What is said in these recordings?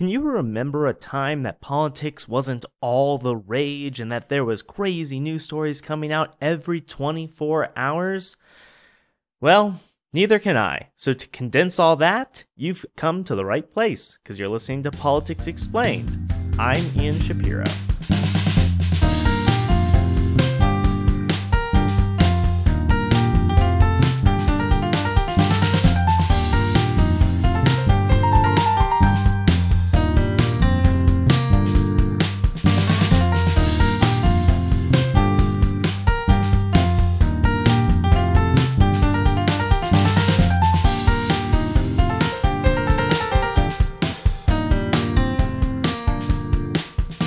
Can you remember a time that politics wasn't all the rage and that there was crazy news stories coming out every 24 hours? Well, neither can I. So to condense all that, you've come to the right place because you're listening to Politics Explained. I'm Ian Shapiro.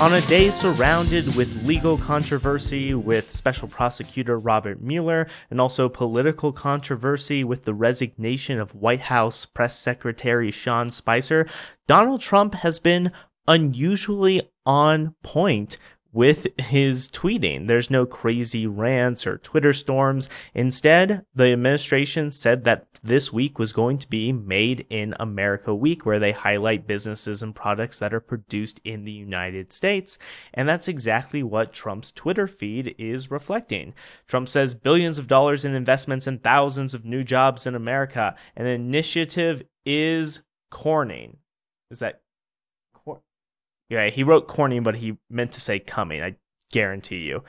On a day surrounded with legal controversy with Special Prosecutor Robert Mueller and also political controversy with the resignation of White House Press Secretary Sean Spicer, Donald Trump has been unusually on point with his tweeting. There's no crazy rants or Twitter storms. Instead, the administration said that this week was going to be Made in America Week, where they highlight businesses and products that are produced in the United States. And that's exactly what Trump's Twitter feed is reflecting. Trump says billions of dollars in investments and thousands of new jobs in America. An initiative is corning. Is that yeah, he wrote corny, but he meant to say coming, I guarantee you.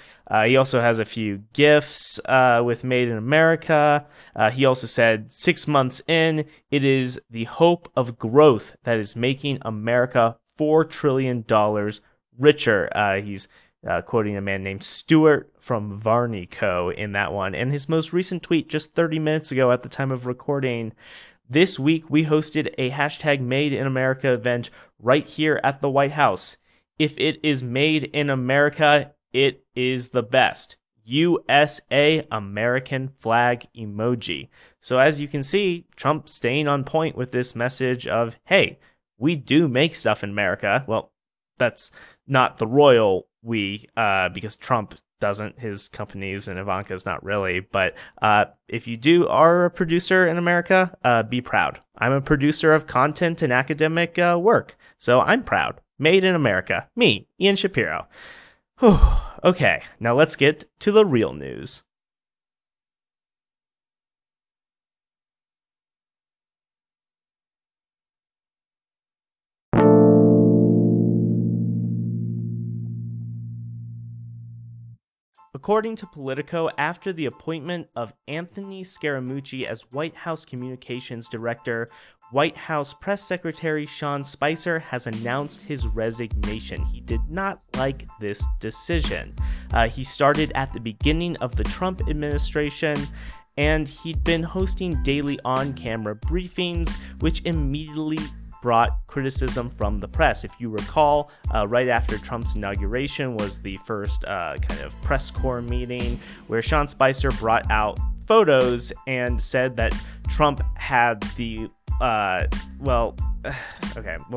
He also has a few GIFs with Made in America. He also said, 6 months in, it is the hope of growth that is making America $4 trillion richer. He's quoting a man named Stuart from Varney Co. in that one. And his most recent tweet just 30 minutes ago at the time of recording, this week, we hosted a hashtag Made in America event right here at the White House. If it is made in America, it is the best. USA American flag emoji. So as you can see, Trump staying on point with this message of, hey, we do make stuff in America. Well, that's not the royal we, because Trump doesn't, his companies and Ivanka's not really, but if you do are a producer in America, be proud. I'm a producer of content and academic work, so I'm proud. Made in America, me, Ian Shapiro. Whew. Okay, now let's get to the real news. According to Politico, after the appointment of Anthony Scaramucci as White House Communications Director, White House Press Secretary Sean Spicer has announced his resignation. He did not like this decision. He started at the beginning of the Trump administration, and he'd been hosting daily on-camera briefings, which immediately brought criticism from the press. If you recall, right after Trump's inauguration was the first kind of press corps meeting where Sean Spicer brought out photos and said that Trump had the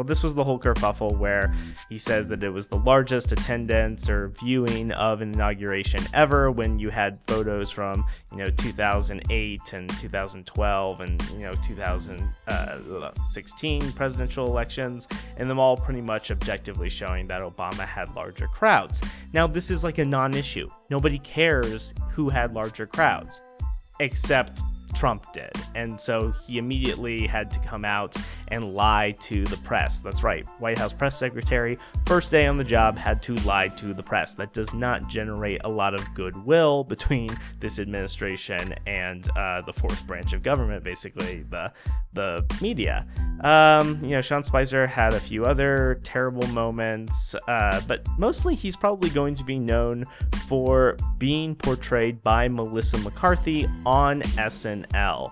this was the whole kerfuffle where he says that it was the largest attendance or viewing of an inauguration ever when you had photos from, 2008 and 2012 and, 2016 presidential elections, and them all pretty much objectively showing that Obama had larger crowds. Now, this is like a non-issue. Nobody cares who had larger crowds, except Trump did, and so he immediately had to come out and lie to the press. That's right, White House Press Secretary, first day on the job, had to lie to the press. That does not generate a lot of goodwill between this administration and the fourth branch of government, basically the media. Sean Spicer had a few other terrible moments, but mostly he's probably going to be known for being portrayed by Melissa McCarthy on SNL,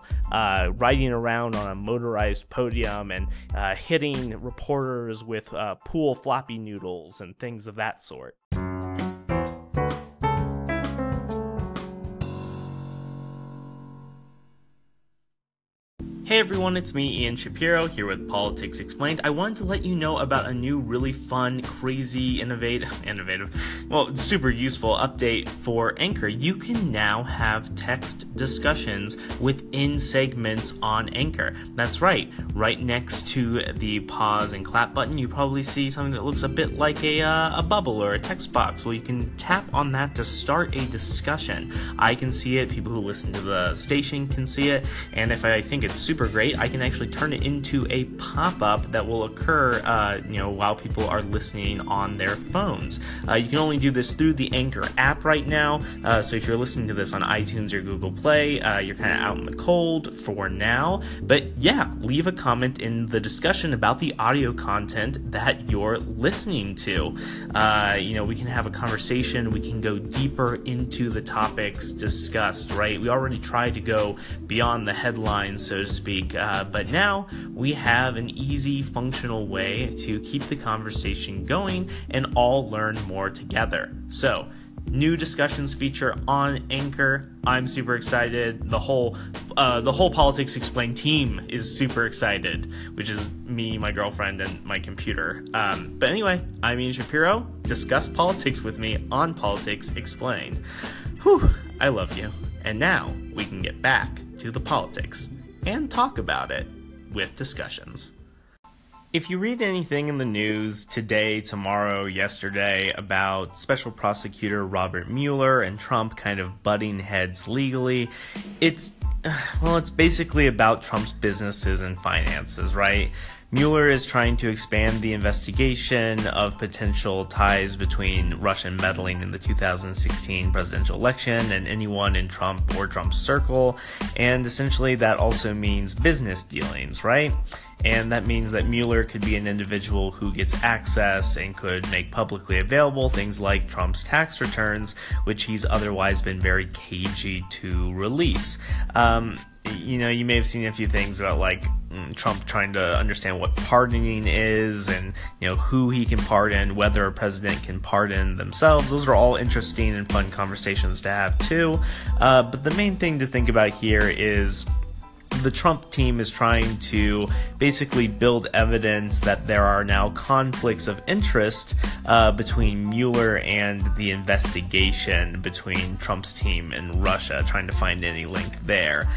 riding around on a motorized podium and hitting reporters with pool floppy noodles and things of that sort. Hey everyone, it's me, Ian Shapiro, here with Politics Explained. I wanted to let you know about a new, really fun, crazy, innovative, super useful update for Anchor. You can now have text discussions within segments on Anchor. That's right. Right next to the pause and clap button, you probably see something that looks a bit like a bubble or a text box. Well, you can tap on that to start a discussion. I can see it. People who listen to the station can see it. And if I think it's super great, I can actually turn it into a pop-up that will occur while people are listening on their phones. You can only do this through the Anchor app right now, so if you're listening to this on iTunes or Google Play, you're kind of out in the cold for now. But yeah, leave a comment in the discussion about the audio content that you're listening to. We can have a conversation, we can go deeper into the topics discussed, right? We already tried to go beyond the headlines, so to speak, but now we have an easy, functional way to keep the conversation going and all learn more together. So, new discussions feature on Anchor. I'm super excited. The whole Politics Explained team is super excited, which is me, my girlfriend, and my computer. But anyway, I'm Ian Shapiro. Discuss politics with me on Politics Explained. Whew, I love you. And now we can get back to the politics and talk about it with discussions. If you read anything in the news today, tomorrow, yesterday about Special Prosecutor Robert Mueller and Trump kind of butting heads legally, it's basically about Trump's businesses and finances, right? Mueller is trying to expand the investigation of potential ties between Russian meddling in the 2016 presidential election and anyone in Trump or Trump's circle, and essentially that also means business dealings, right? And that means that Mueller could be an individual who gets access and could make publicly available things like Trump's tax returns, which he's otherwise been very cagey to release. You may have seen a few things about like Trump trying to understand what pardoning is and, who he can pardon, whether a president can pardon themselves. Those are all interesting and fun conversations to have too. But the main thing to think about here is the Trump team is trying to basically build evidence that there are now conflicts of interest between Mueller and the investigation between Trump's team and Russia, trying to find any link there.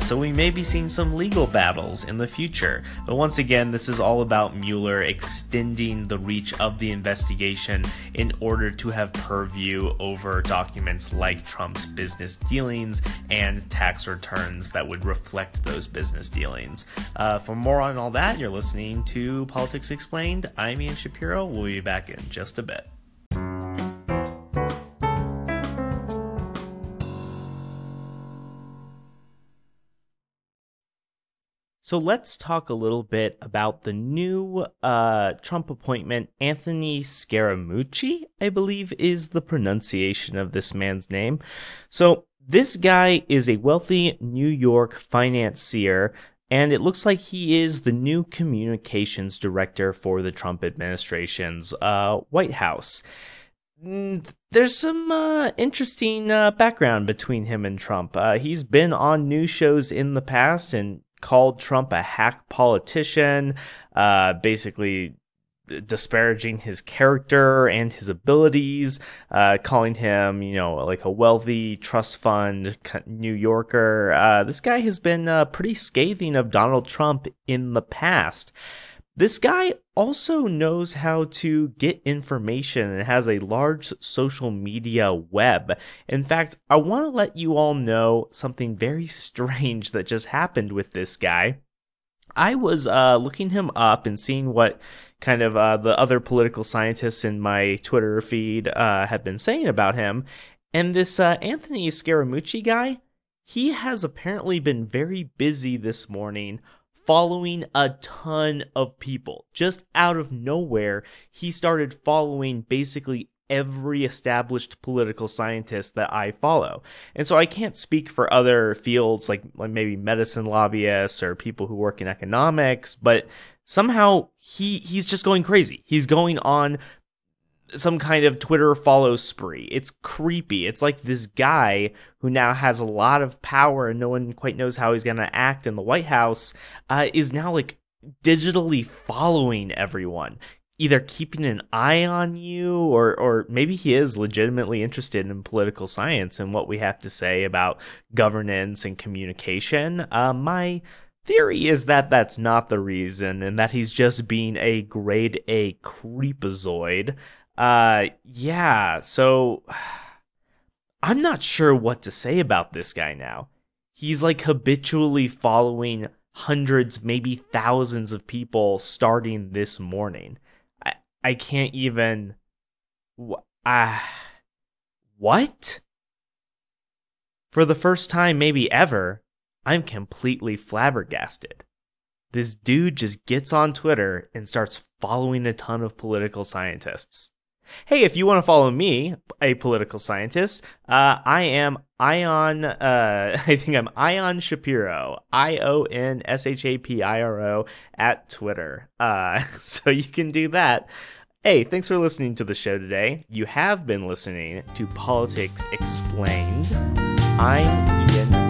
So we may be seeing some legal battles in the future. But once again, this is all about Mueller extending the reach of the investigation in order to have purview over documents like Trump's business dealings and tax returns that would reflect those business dealings. For more on all that, you're listening to Politics Explained. I'm Ian Shapiro. We'll be back in just a bit. So let's talk a little bit about the new Trump appointment, Anthony Scaramucci, I believe is the pronunciation of this man's name. So this guy is a wealthy New York financier, and it looks like he is the new communications director for the Trump administration's White House. There's some interesting background between him and Trump. He's been on news shows in the past and called Trump a hack politician, basically disparaging his character and his abilities, calling him, like a wealthy trust fund New Yorker. This guy has been pretty scathing of Donald Trump in the past. This guy also knows how to get information and has a large social media web. In fact, I want to let you all know something very strange that just happened with this guy. I was looking him up and seeing what kind of the other political scientists in my Twitter feed have been saying about him. And this Anthony Scaramucci guy, he has apparently been very busy this morning following a ton of people. Just out of nowhere, he started following basically every established political scientist that I follow. And so I can't speak for other fields like maybe medicine lobbyists or people who work in economics, but somehow he's just going crazy. He's going on some kind of Twitter follow spree. It's creepy. It's like this guy who now has a lot of power and no one quite knows how he's going to act in the White House is now like digitally following everyone, either keeping an eye on you or maybe he is legitimately interested in political science and what we have to say about governance and communication. My theory is that that's not the reason and that he's just being a grade A creepazoid. So I'm not sure what to say about this guy now. He's like habitually following hundreds, maybe thousands of people starting this morning. I can't even... what? For the first time maybe ever, I'm completely flabbergasted. This dude just gets on Twitter and starts following a ton of political scientists. Hey, if you want to follow me, a political scientist, I think I'm Ion Shapiro, IonShapiro at Twitter. So you can do that. Hey, thanks for listening to the show today. You have been listening to Politics Explained. I'm Ian